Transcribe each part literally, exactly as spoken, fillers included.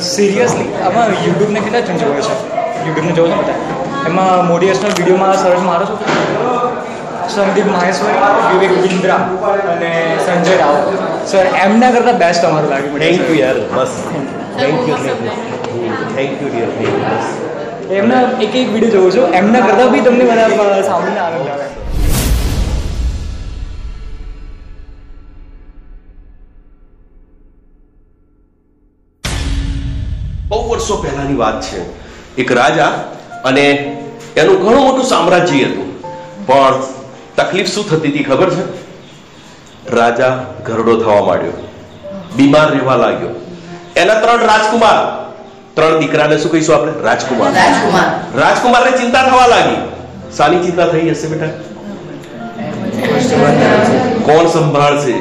Seriously આમાં યુટ્યુબને કેટલા જણ જોયો છે? યુટ્યુબને જોવો છો બધા? એમાં મોટિવેશનલ વિડીયોમાં સર્ચ મારો છો સંદીપ માહેશ્વરી, વિવેક બિન્દ્રા અને સંજય રાવ સર, એમના કરતાં બેસ્ટ અમારું લાગ્યું. થેન્ક યુ યાર, બસ thank you thank you dear thank you. બસ એમના એક એક વિડીયો જોઉં છું, એમના કરતાં બી તમને બધા સાંભળીને આનંદ આવે. બહુ વર્ષો પહેલાની વાત છે, એક રાજા અને એનું ઘણું મોટું સામ્રાજ્ય હતું, પણ તકલીફ શું થતી હતી ખબર છે? રાજા ઘરડો થવા માંડ્યો, બીમાર રહેવા લાગ્યો. એના ત્રણ રાજકુમાર, ત્રણ દીકરાને શું કહીશું આપણે? રાજકુમાર. રાજકુમારને ચિંતા થવા લાગી. સાની ચિંતા થઈ હશે બેટા? કોણ સંભાળશે?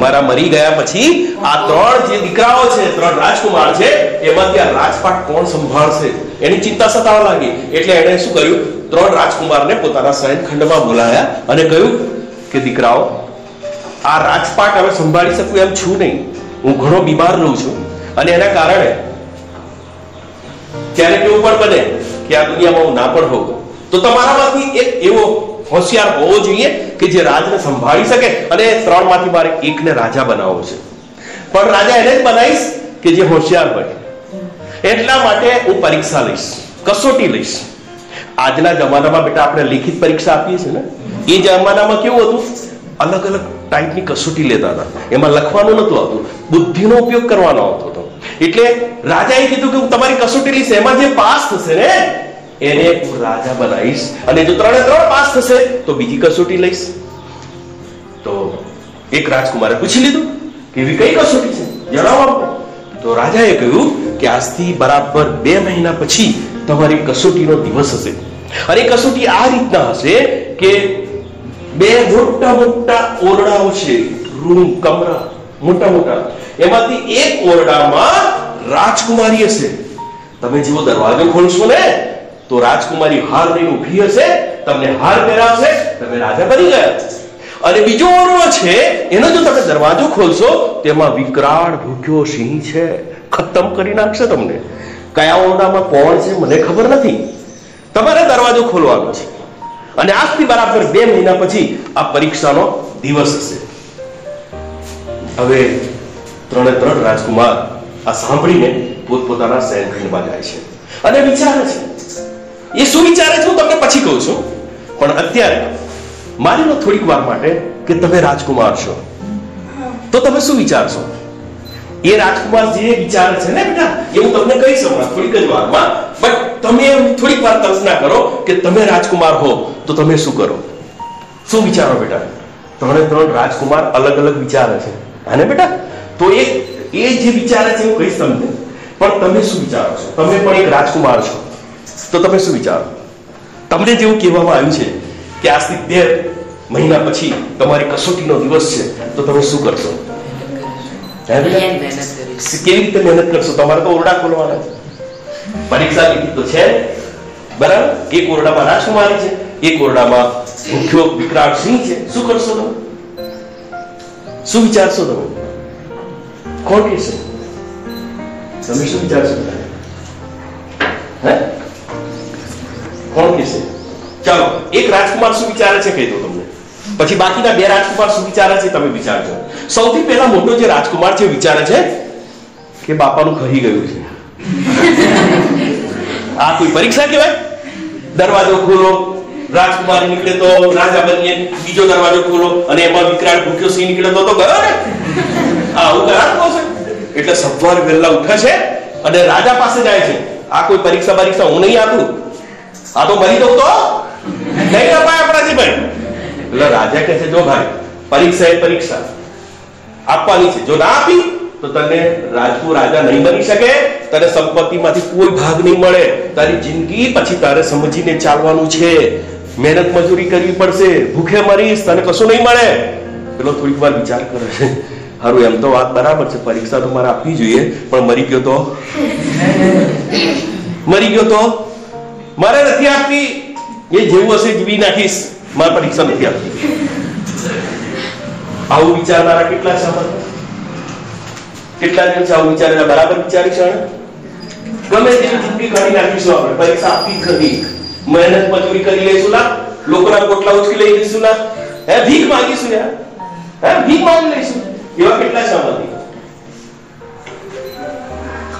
મારા મરી ગયા પછી આ ત્રણ જે દીકરાઓ છે, ત્રણ રાજકુમાર છે, એમાંથી આ રાજપાટ કોણ સંભાળશે? એની ચિંતા સતાવા લાગી. એટલે એણે શું કર્યું? ત્રણ રાજકુમારને પોતાના શયન ખંડમાં બોલાયા અને કહ્યું કે દીકરાઓ, આ રાજપાટ હવે સંભાળી શકું એમ છું નહીં. હું ઘણો બીમાર રહું છું અને એના કારણે ક્યારેક એવું પણ બને કે આ દુનિયામાં હું ના પણ હોઉં, તો તમારામાંથી એક એવો હોશિયાર હોવો જોઈએ કે જે રાજને સંભાળી શકે. અને ત્રણ માંથી મારે એકને રાજા બનાવવો છે, પણ રાજા એને જ બનાવીશ કે જે હોશિયાર હોય. એટલા માટે હું પરીક્ષા લઈશ, કસોટી લઈશ. આજના જમાનામાં બેટા આપણે લિખિત પરીક્ષા આપીએ છીએ ને, એ જમાનામાં કેવું હતું? અલગ અલગ ટાઈપની કસોટી લેતા હતા, એમાં લખવાનું નતું આવતું, બુદ્ધિનો ઉપયોગ કરવાનો આવતો હતો. એટલે રાજાએ કીધું કે હું તમારી કસોટી લઈશ, એમાં જે પાસ થશે ને એને હું રાજા બનાવીશ, અને જો ત્રણે ત્રણ પાસ થશે તો બીજી કસોટી લઈશ. તો એક રાજકુમારે પૂછી લીધું કે એવી કઈ કસોટી છે, જણાવો આપો. તો રાજાએ કહ્યું કે આજથી બરાબર બે મહિના પછી તમારી કસોટીનો દિવસ હશે, અને એ કસોટી આ રીતના હશે કે બે મોટા મોટા ઓરડાઓ છે, રૂમ, કમરા મોટા મોટા, એમાંથી એક ઓરડામાં રાજકુમારી હશે. તમે જેવો દરવાજો ખોલશો ને તો રાજકુમારી હાર લઈને ઊભી હશે, તમને હાર પહેરાવશે, તમે રાજા બની ગયા. અને બીજો ઓરડો છે, એનો જો તમે દરવાજો ખોલશો તેમાં વિકરાળ ભૂખ્યો સિંહ છે, ખતમ કરી નાખશે તમને. કયા ઓરડામાં કોણ છે મને ખબર નથી, તમારે દરવાજો ખોલવાનો છે. અને આજથી બરાબર બે મહિના પછી આ પરીક્ષાનો દિવસ હશે. હવે ત્રણે ત્રણ રાજકુમાર આ સાંભળીને પોતપોતાના શયનખંડમાં જાય છે અને વિચારે છે. એ શું વિચારે છે હું તમને પછી કહું છું, પણ અત્યારે માની લો થોડીક વાર માટે કે તમે રાજકુમાર છો, તો તમે શું વિચારશો? એ રાજકુમાર જે વિચારે છે ને બેટા, એ હું તમને કહી શકું થોડીક જ વારમાં, બટ તમે થોડીક વાર કલ્પના કરો કે તમે રાજકુમાર હો તો તમે શું કરો? શું વિચારો બેટા? ત્રણે ત્રણ રાજકુમાર અલગ અલગ વિચારે છે અને બેટા, તો એ એ જે વિચારે છે હું કહીશ તમને, પણ તમે શું વિચારો છો? તમે પણ એક રાજકુમાર છો, તો તમે શું વિચારો? તમને જેવું કહેવામાં આવ્યું છે કે આજથી બે મહિના પછી તમારી કસોટીનો દિવસ છે, તો તમે શું કરશો? કેવી રીતે મહેનત કરશો? તમારે તો ઓરડા ખોલવાના છે, પરીક્ષા લીધી તો છે બરાબર. એક ઓરડામાં રાજકુમારી છે, એક ઓરડામાં ભૂખ્યો વિકરાળ સિંહ છે. શું કરશો તમે? શું વિચારશો તમે? કોણ કહેશે? તમે શું વિચારશો? હે, કોણ કહેશે? ચાલો, એક રાજકુમાર શું વિચારે છે કહી દો તમને, પછી બાકીના બે રાજકુમાર શું વિચારે છે તમે વિચારજો. સૌથી પહેલા મોટો જે રાજકુમાર છે વિચારે છે કે બાપાનું ખરી ગયું છે. આ કોઈ પરીક્ષા કહેવાય? દરવાજો ખોલો, રાજકુમાર નીકળે તો રાજા બનીએ, બીજો દરવાજો ખોલો અને એમાં વિકરાળ ભૂખ્યો સિંહ નીકળે તો તો ગયો ને. આવું ગરાકો છે. એટલે સવાર વહેલા ઉઠે છે અને રાજા પાસે જાય છે. આ કોઈ પરીક્ષા પરીક્ષા હું નહીં આપું, આ તો મરી દઉં તો નહીં અપાય આપણાથી ભાઈ. એટલે રાજા કહે છે જો ભાઈ, પરીક્ષા એ પરીક્ષા આપવાની છે, જો ના આપી તો તને રાજકુ રાજા નહીં બની શકે, તને સંપત્તિમાંથી કોઈ ભાગ નહીં મળે, તારી જિંદગી પછી તારે સમજીને ચાલવાનું છે, મહેનત મજૂરી કરવી પડશે, ભૂખે મરીશ, તને કશું નહીં મળે. પેલો થોડીક વાર વિચાર કરે છે, હારું એમ તો વાત બરાબર છે, પરીક્ષા તો મારે આપવી જોઈએ, પણ મરી ગયો તો મરી ગયો તો મારે નથી આપતી, એ જેવું હશે જીવી નાખીશ, મારે પરીક્ષા નથી આપતી. આવું વિચારનારા કેટલા છે? કેટલા જણ છે આવું વિચારેલા? બરાબર વિચારી છે. गमे तेवी जिंदगी घड़ी नाखीशुं आपणे परीक्षा आपी खरी मेहनत मजूरी करी लेशुं ना लोकोना कोटला उचकी लई लेशुं ना हे भीख मांगीशुं यार हे भीख मांगी लेशुं एवा કેટલા સામાજિક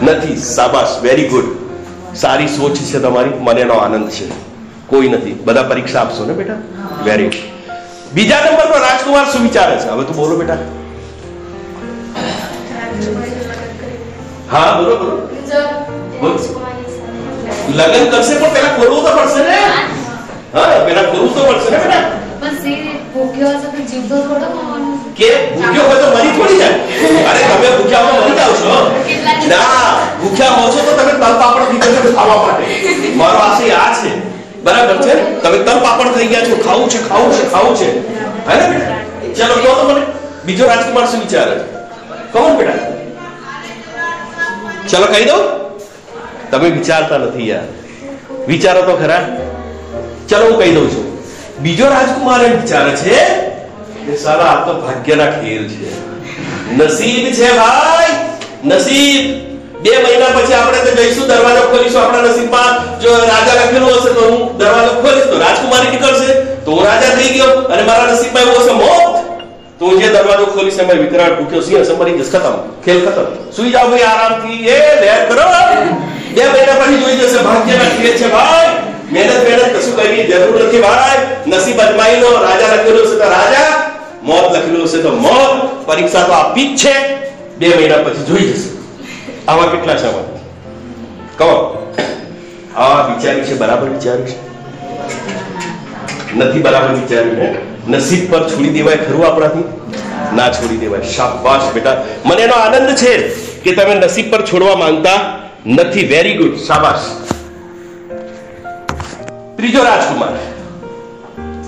નથી શાબાશ વેરી ગુડ સારી સોચ છે તમારી મનેનો આનંદ છે કોઈ નથી બધા પરીક્ષા આપશો ને બેટા વેરી બીજા નંબર પર રાજકુમાર શું વિચારે છે હવે તું બોલો બેટા હા બોલો બોલો લગન કરશે પણ પહેલા કરવું તો પડશે ને હા પહેલા કરવું તો પડશે ને બેટા બસ એ ભૂખ્યો હશે તો જીવતો થોડો ખાવાનો કે ભૂખ્યો હોય તો મરી થોડી જાય અરે તમે ભૂખ્યા હો મરી જાવ છો ના ભૂખ્યા હો છો તો તમે તલ પાપડ નીકળશે ખાવા માટે મારો આશી આ છે બરાબર છે તમે તલ પાપડ થઈ ગયા છો ખાવું છે ખાવું છે ખાવું છે હે ને બેટા ચલો તો મને બીજો રાજકુમાર શું વિચારે કોણ બેટા चलो कही दो तमे विचारता नहीं यार विचारो तो खरा चलो हूँ कही दू छू बीजो राजकुमार विचारे छे के सारा आ तो भाग्यना खेल छे नसीब छे भाई नसीब बे महीना पछी आपणे तो जईशु दरवाजो खोलीशु आपणा नसीबमां जो राजा लखेलो हशे तो हूँ दरवाजो खोलीश तो राजकुमारी निकळशे तो राजा थई गयो अने मारा नसीबमां एवो हशे मोक्ष तो ये दरवाजो खोली समय विकराट भूख्यो सी असमरी जस खत्म खेल खत्म सुई जाओ भाई आराम की ए लहर करो बे महीना પછી જોઈ જશે ભાગ્યના ખેલ છે ભાઈ મહેનત મહેનત કશું કરવી જરૂર નથી ભાઈ નસીબ અજમાઈ લો રાજા લખેલો છે તો રાજા મોત લખેલો છે તો મોત પરીક્ષા તો આપી જ છે બે મહિના પછી જોઈ જશે આવા કેટલા શબ્દ કહો આ વિચાર્યું છે બરાબર વિચાર્યું છે નથી બરાબર વિચાર્યું ને नसीब पर छोड़ी देवाय खरू आपणाथी ना छोड़ी देवाय शाबाश बेटा मने नो आनंद छे के तमे नसीब पर छोड़वा मांगता नथी वेरी गुड शाबाश त्रीजो राजकुमार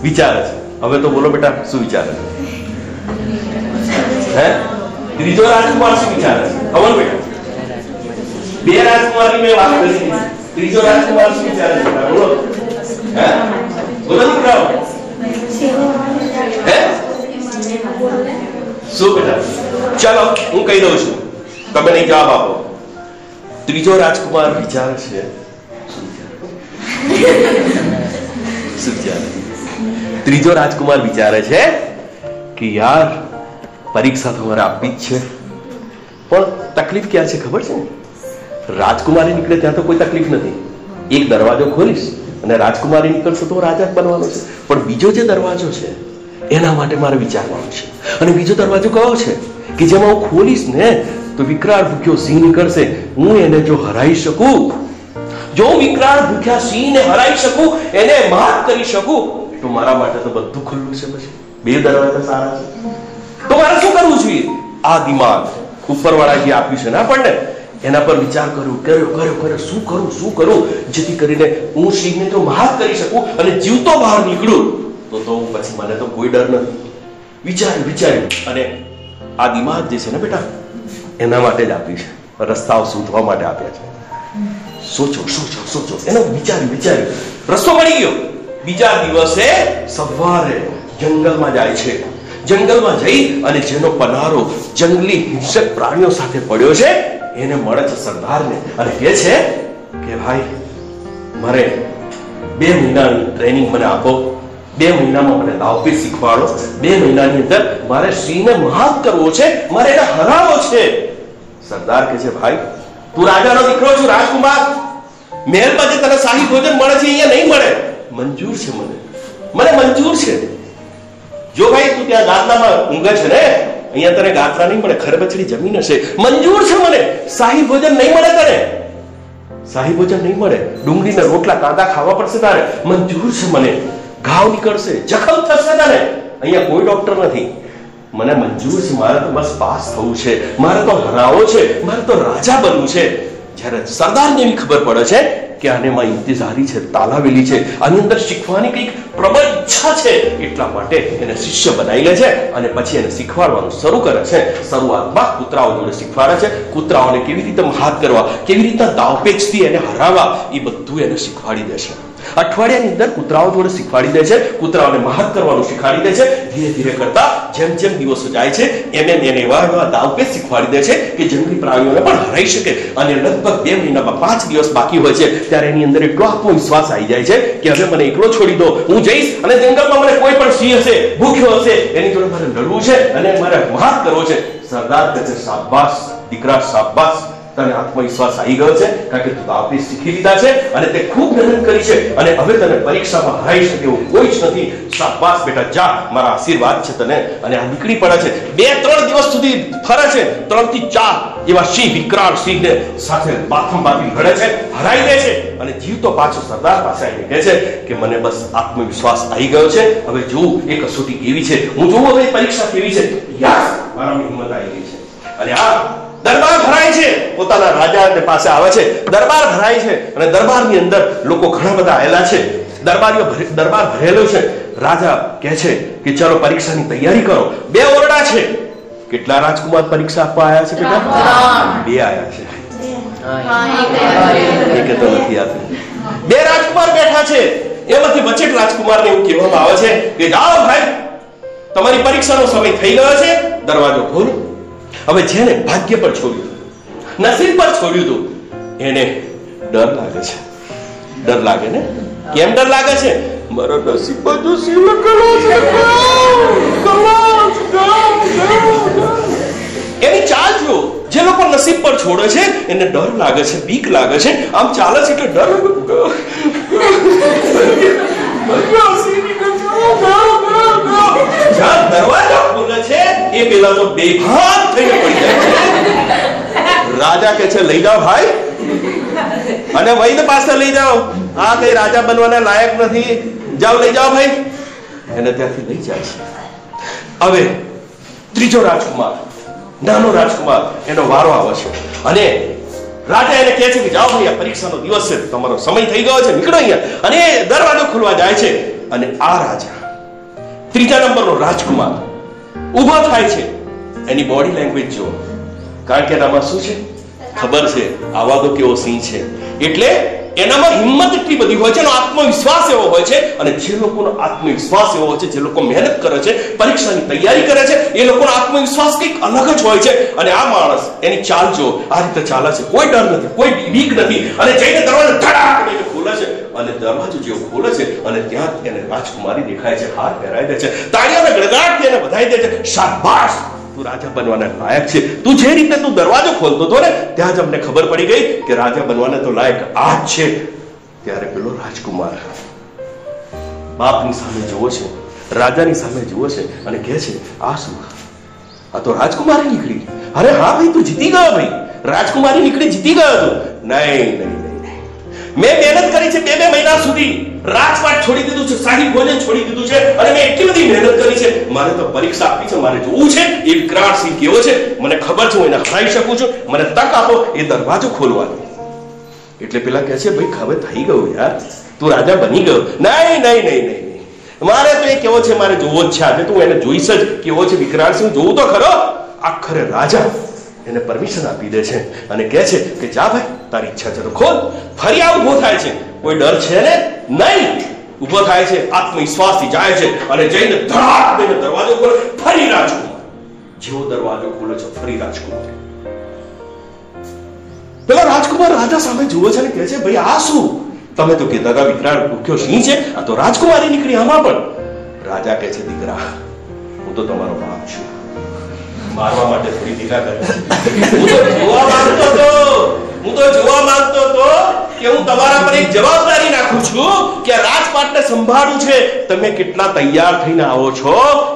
विचार छे हवे तो बोलो बेटा शु विचार है त्रीजो राजकुमार शु विचार छे अवल बेटा बे राजकुमारी में बात करी त्रीजो राजकुमार शु विचार छे बोलो है बोलो दिखराओ चलो हूँ कही दू छू तब नहीं जवाब आप तीजो राजकुमार विचार तीजो राजकुमार विचारे कि यार परीक्षा तो हमारे आपी ज छे तकलीफ क्या है खबर है राजकुमारी निकले त्या तो कोई तकलीफ नहीं एक दरवाजो खोलीश અને રાજકુમારી નીકળશે તો રાજા બનવાનો છે પણ બીજો જે દરવાજો છે એના માટે મારે વિચારવાનું છે અને બીજો દરવાજો કયો છે કે જેમાં હું ખોલીશ ને તો વિકરાળ ભૂખ્યો સિંહ નીકળશે હું એને જો હરાઈ શકું જો વિકરાળ ભૂખ્યા સિંહને હરાઈ શકું એને માફ કરી શકું તો મારા માટે તો બધું ખુલ્લું છે પછી બે દરવાજા સારા છે તો મારે શું કરવું જોઈએ આ દિમાગ ઉપરવાળા જે આપ્યું છે ને આપણને એના પર વિચાર કરું કર્યો કર્યો કર્યો શું કરું શું કરું જેથી કરીને હું સિંહને તો માફ કરી શકું અને જીવતો બહાર નીકળું તો તો પછી મને તો કોઈ ડર નથી વિચાર વિચાર અને આ દિમાગ જે છે ને બેટા એના માટે જ આપી છે રસ્તાઓ શોધવા માટે આપ્યા છે સોચો સોચો સોચો એનો વિચાર વિચાર રસ્તો મળી ગયો બીજા દિવસે સવારે જંગલમાં જાય છે જંગલમાં જઈ અને જેનો પનારો જંગલી હિંસક પ્રાણીઓ સાથે પડ્યો છે એને મળે છે સરદારને અને કહે છે કે ભાઈ મારે બે મહિનાની ટ્રેનિંગ મને આપો બે મહિનામાં મને લાવપી શીખવાડો બે મહિનાની અંદર મારે સિંહને માફ કરવો છે મારે એને હરાવવો છે સરદાર કહે છે ભાઈ તું રાજાનો દીકરો છું રાજકુમાર મહેલમાં જે તને શાહી ભોજન મળે છે અહીંયા નહીં મળે મંજૂર છે મને મને મંજૂર છે જો ભાઈ તું ત્યાં ગામડામાં ઊંઘે છે ને અહીંયા તને ગાથરા નહીં મળે ખરબચડી જમીન હશે મંજૂર છે મને શાહી ભોજન નહીં મળે તને શાહી ભોજન નહીં મળે ડુંગળીના રોટલા કાંદા ખાવા પડશે તારે મંજૂર છે મને ઘાવ નીકળશે જખમ થશે તારે અહીંયા કોઈ ડોક્ટર નથી મને મંજૂર છે મારે તો બસ પાસ થવું છે મારે તો હરાવો છે મારે તો રાજા બનવું છે જ્યારે સરદારને એવી ખબર પડે છે કે આનેમાં ઇંતજારી છે તાલાવેલી છે આની અંદર શીખવાની કંઈક પ્રબળ ઈચ્છા છે એટલા માટે એને શિષ્ય બનાવી લે છે અને પછી એને શીખવાડવાનું શરૂ કરે છે શરૂઆતમાં કૂતરાઓ જોડે શીખવાડે છે કૂતરાઓને કેવી રીતે હાથ કરવા કેવી રીતે દાવપેચથી એને હરાવવા એ બધું એને શીખવાડી દે છે અઠવાડિયાની અંદર કૂતરાઓ જોડે શીખવાડી દે છે, કૂતરાઓને મહાત કરવાનું શીખવાડી દે છે. ધીરે ધીરે કરતા જેમ જેમ દિવસો જાય છે એમ એમ એને એવા એવા દાવપેચ શીખવાડી દે છે કે જંગલી પ્રાણીઓને પણ હરાઈ શકે. અને લગભગ બે મહિનામાં પાંચ દિવસ બાકી હોય છે ત્યારે એની અંદર એટલો આત્મવિશ્વાસ આવી જાય છે કે હવે મને એકલો છોડી દો, હું જઈશ અને જંગલમાં મને કોઈ પણ સિંહ હશે, ભૂખ્યો હશે, એની જોડે મારે લડવું છે અને મારે મહાત કરવો છે. સરદાર કહે છે, શાબાશ દીકરા, શાબાશ, તને આત્મવિશ્વાસ આવી ગયો છે કારણ કે તું દાવપેચ શીખી લીધા છે અને તે ખૂબ મહેનત કરી છે અને હવે તને પરીક્ષામાં હરાઈ શકે એવું કોઈ જ નથી. શાબાશ બેટા, જા, મારા આશીર્વાદ છે તને. અને આ નીકળી પડે છે, બે ત્રણ દિવસ સુધી ફરે છે, ત્રણ થી ચાર એવા સિંહ, વિકરાળ સિંહને સાથે બાથમબાથી લડે છે, હરાઈ દે છે અને જીવતો પાછો સરદાર પાસે આવીને કહે છે કે મને બસ આત્મવિશ્વાસ આવી ગયો છે, હવે જોઉં એ કસોટી કેવી છે, હું જોઉં હવે પરીક્ષા કેવી છે. યસ, મારામાં હિંમત આવી ગઈ છે. અને આ દરબાર ભરાય છે, પોતાના રાજા પાસે આવે છે, દરબાર ભરાય છે અને દરબારની અંદર લોકો ઘણા બધા આવેલા છે, દરબારીઓ, દરબાર ભરેલો છે. રાજા કહે છે કે ચલો પરીક્ષાની તૈયારી કરો. બે ઓરડા છે. કેટલા રાજકુમાર પરીક્ષા આપવા આવ્યા છે? કેટલા? બે આવ્યા છે. એક તો નથી આવતી. બે રાજકુમાર બેઠા છે, એમાંથી વચેક રાજકુમારને એવું કહેવામાં આવે છે કે જાઓ ભાઈ, તમારી પરીક્ષાનો સમય થઈ ગયો છે, દરવાજો ખોલો. હવે જેને ભાગ્ય પર છોડ્યું હતું, નસીબ પર છોડ્યું હતું, એને ડર લાગે છે. ડર લાગે ને? કેમ ડર લાગે છે? મારો નસીબ જો સિંહ લખેલો છે. એની ચાલ જો, જે લોકો નસીબ પર છોડે છે એને ડર લાગે છે, બીક લાગે છે, આમ ચાલે છે એટલે ડર. જ્યાં દરવાજો ખુલે છે એ પેલા તો બેભાન થઈને પડી જાય. રાજા કે છે, લઈ જાઓ ભાઈ અને વૈદ પાસે લઈ જાઓ, આ કઈ રાજા બનવાના લાયક નથી, જાઓ લઈ જાઓ ભાઈ. એને ત્યાંથી લઈ જાય છે. હવે ત્રીજો રાજકુમાર, નાનો રાજકુમાર, એનો વારો આવે છે અને રાજા એને કહે છે કે જાઓ ભાઈ, આ પરીક્ષાનો દિવસ છે, તમારો સમય થઈ ગયો છે, નીકળો અહીંયા. અને દરવાજો ખુલવા જાય છે અને આ રાજા, ત્રીજા નંબરનો રાજકુમાર, ઉભો થાય છે. એની બોડી લેંગ્વેજ જો, કારણ કે એનામાં શું છે ખબર છે, આવા તો કેવો સિંહ છે, એટલે એનામાં હિંમત એટલી બધી હોય છે, એનો આત્મવિશ્વાસ એવો હોય છે. અને જે લોકોનો આત્મવિશ્વાસ એવો હોય છે, જે લોકો મહેનત કરે છે, પરીક્ષાની તૈયારી કરે છે, એ લોકોનો આત્મવિશ્વાસ કંઈક અલગ જ હોય છે. અને આ માણસ, એની ચાલ જો, આ રીતે ચાલે છે, કોઈ ડર નથી, કોઈ બીક નથી. અને જઈને દરવાજો ધડાક કરીને ખોલે છે અને દરવાજો જેવો ખોલે છે અને ત્યાં એને રાજકુમારી દેખાય છે, હાથ પહેરાઈ દે છે, તાળીઓને ગડગડાટ એને વધાઈ દે છે. શાબાશ, તું રાજા બનવાના લાયક છે, તું જે રીતે તું દરવાજો ખોલતો હતો ને ત્યાં જ અમને ખબર પડી ગઈ કે રાજા બનવાના તો લાયક આ જ છે. ત્યારે પેલો રાજકુમાર બાપની સામે જુઓ છે, રાજાની સામે જુઓ છે અને કહે છે, આ શું, આ તો રાજકુમારી નીકળી. અરે હા ભાઈ, તું જીતી ગયો ભાઈ, રાજકુમારી નીકળી, જીતી ગયો તું. નહીં નહીં, મેં મહેનત કરી છે, બે બે મહિના સુધી રાજપાટ છોડી દીધું છે, શાહી ભોજન છોડી દીધું છે અને મેં એટલી બધી મહેનત કરી છે, મારે તો પરીક્ષા આપી છે, મારે જોવું છે એ વિકરાળ સિંહ કેવો છે, મને ખબર છે હું એને હરાઈ શકું છું, મને તક આપો એ દરવાજો ખોલવાની. એટલે પેલા કહે છે, ભાઈ હવે થઈ ગયું યાર, તું રાજા બની ગયો. નહીં નહીં નહીં નહીં, મારે તો એ કેવો છે મારે જોવો જ છે, આજે તું એને જોઈશ જ, કેવો છે વિકરાળ સિંહ, જોવું તો ખરો. આખરે રાજા એને પરમિશન આપી દે છે અને કહે છે કે જા ભાઈ, તારી ઈચ્છા છે તો ખોલ. ફરી આ ઉભો થાય છે, કોઈ ડર છે ને? નહીં, ઉભો થાય છે, આત્મવિશ્વાસથી જાય છે અને જઈને ધડાક દઈને દરવાજો ખોલે. ફરી રાજકુમાર જેવો દરવાજો ખોલે છે, ફરી રાજકુમાર. પેલા રાજકુમાર રાજા સામે જુએ છે અને કહે છે, ભાઈ આ શું, તમે તો કહેતા હતા વિકરાળ ભૂખ્યો સિંહ છે, આ તો રાજકુમારી નીકળી આમાં પણ. રાજા કહે છે, દીકરા, હું તો તમારો બાપ છું, મારવા માટે થોડી ટીકા હું તો જોવા માંગતો હતો કે હું તમારા પર એક જવાબદારી નાખું છું કે રાજપાટને સંભાળવું છે, તમે કેટલા તૈયાર થઈને આવો છો,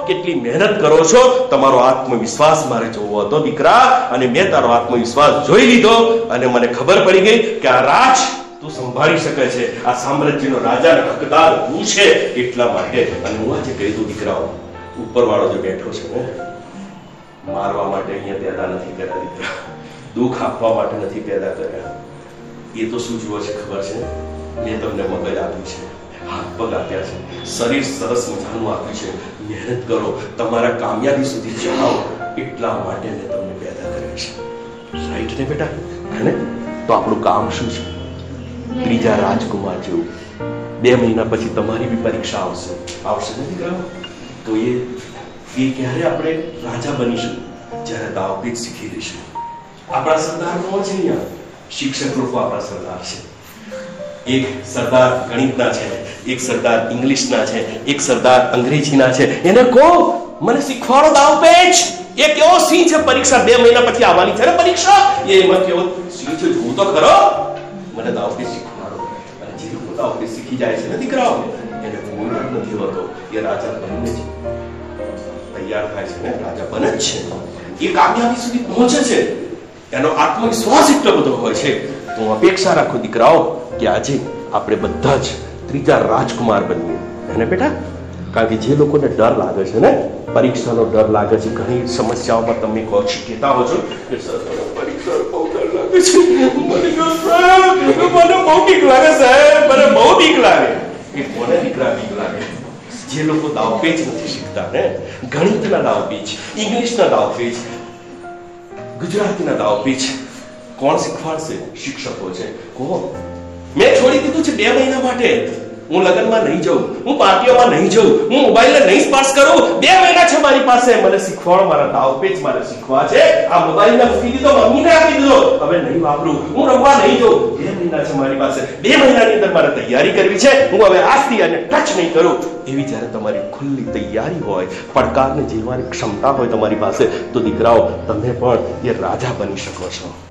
કેટલી મહેનત કરો છો, તમારો આત્મવિશ્વાસ મારે જોવો હતો દીકરા. અને મેં તારો આત્મવિશ્વાસ જોઈ લીધો અને મને ખબર પડી ગઈ કે આ રાજ તું સંભાળી શકે છે, આ સામ્રાજ્યનો રાજાને હકદાર તું છે, એટલા માટે. અને હું આજે કહી દઉં દીકરાઓ, ઉપરવાળો જે બેઠો છે મારવા માટે અહીંયા પેદા નથી કર્યા દીકરા, દુઃખ આપવા માટે નથી પેદા કર્યા. એ તો શું જુએ છે ખબર છે? મેં તમને મગજ આપ્યું છે, હાથ પગ આપ્યા છે, શરીર સરસ મજાનું આપ્યું છે, મહેનત કરો, તમારા કામયાબી સુધી જાઓ, એટલા માટે મેં તમને પેદા કર્યા છે. રાઈટ ને બેટા? અને તો આપણું કામ શું છે? ત્રીજા રાજકુમાર જેવું. बे महीना पछी तमारी भी परीक्षा आवशे आवशे ने दीकरा तो ये ये क्यारे आपणे राजा बनीशुं ज्यारे दावपेच शीखी लेशुं। आपणा सरदार कोण छे? या शिक्षक रूप आपणा सरदार छे। एक सरदार गणितना छे, एक सरदार इंग्लिशना छे, एक सरदार अंग्रेजीना छे। एने को मने शीखवाडो दावपेच। ये केवो सी छे परीक्षा बे महीना पछी आववानी छे ने परीक्षा ये मत केवो सी छे जो तो करो मने दावपेच शीखवाडो। अने जे लोको दावपेच शीखी जाय छे ने दीकराओ एने कोई रंग नथी होतो। ये राजा बने छे तैयार થાય છે ને રાજા બને છે। એ કામયાબી સુધી પહોંચે છે એનો આત્મવિશ્વાસ એટલો બધો હોય છે તો હું અપેક્ષા રાખું દીકરાઓ કે આજે આપણે બધા જ ત્રીજા રાજકુમાર બનીએ। અને બેટા કારણ કે જે લોકોને ડર લાગે છે ને પરીક્ષાનો ડર લાગે છે ઘણી સમસ્યાઓમાં તમે કોશિશ કેતા હો છો કે સર પરીક્ષા બહુ ડર લાગે છે મને જો સાહેબ મને બહુ બીક લાગે સાહેબ મને બહુ બીક લાગે કે કોને દીકરા બીક લાગે? જે લોકો દાવપેચ નથી શીખતા ને ગણિતના દાવપેચ, ઇંગ્લિશના દાવપેચ, ગુજરાતીના દાવપેચ કોણ શીખવાડશે? શિક્ષકો છે। કો મે છોડી દીધું છે બે મહિના માટે। હું લગનમાં નહીં જાઉં, હું પાર્ટીઓમાં નહીં જાઉં, હું મોબાઈલને નહીં સ્પર્શ કરું। બે મહિના છે મારી પાસે, મને શીખવાડો મારા દાવપેચ, મારે શીખવા છે। આ મોબાઈલને મૂકી દીધો, મમ્મીને આપી દીધો, હવે નહીં વાપરું, હું રમવા નહીં જાઉં। બે મહિના છે મારી પાસે, બે મહિનાની અંદર મારે તૈયારી કરવી છે। હું હવે આજથી આને ટચ નહીં કરું। એવી જ્યારે તમારી ખુલ્લી તૈયારી હોય, પડકારને જીવવાની ક્ષમતા હોય તમારી પાસે, તો દીકરાઓ તમે પણ એ રાજા બની શકો છો।